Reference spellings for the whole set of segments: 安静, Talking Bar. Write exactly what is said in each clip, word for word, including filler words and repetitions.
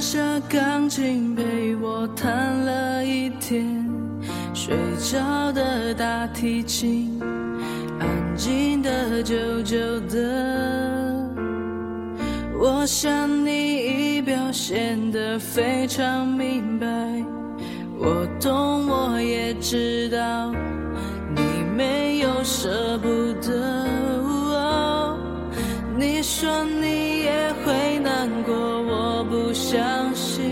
下钢琴陪我弹了一天，睡着的大提琴安静的久久的，我想你已表现得非常明白，我懂我也知道你没有舍不得，哦，你说你也会难过，我不相信，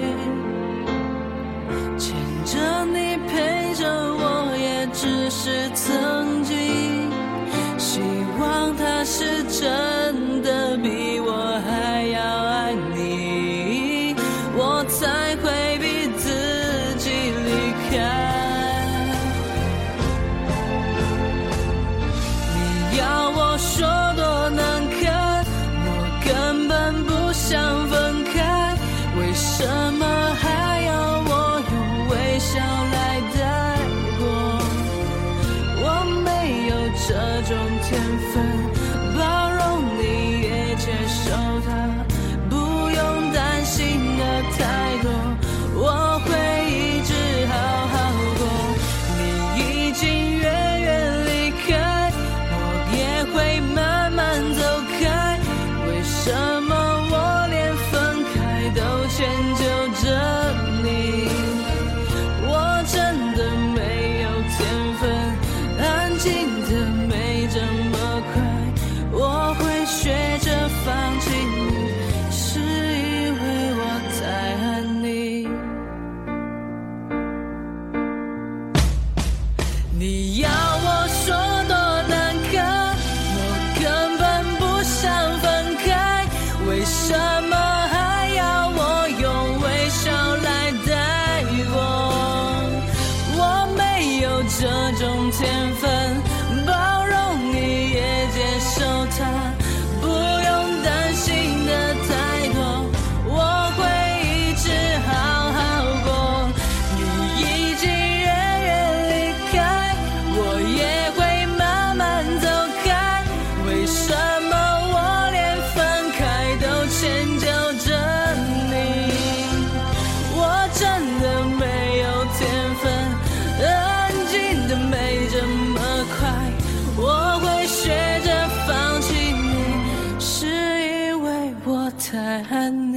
牵着你陪着我也只是曾经，希望他是真的比我还要爱你，我才会逼自己离开。你要我说多难堪，我根本不想分开，为什么还要我用微笑来带过？我没有这种天分，包容你也接受它，不用担心的太多，我会一直好好过。你已经远远离开，我也会慢慢走开，为什么我连分开都迁就着你？我真的没有天分，安静的没这么快，我会学着放弃你，是因为我在爱你。你要我说多难堪，我根本不想分开，为什么还要我用微笑来带过？我没有这种天分，包容你也接受它，不用担心的太多，我会一直好好过。你已经远远离开，我也会慢慢走开，为什么我连分开都迁就着你？我真的没有天分，安静的没这么快，我会学着放弃你，是因为我太爱你。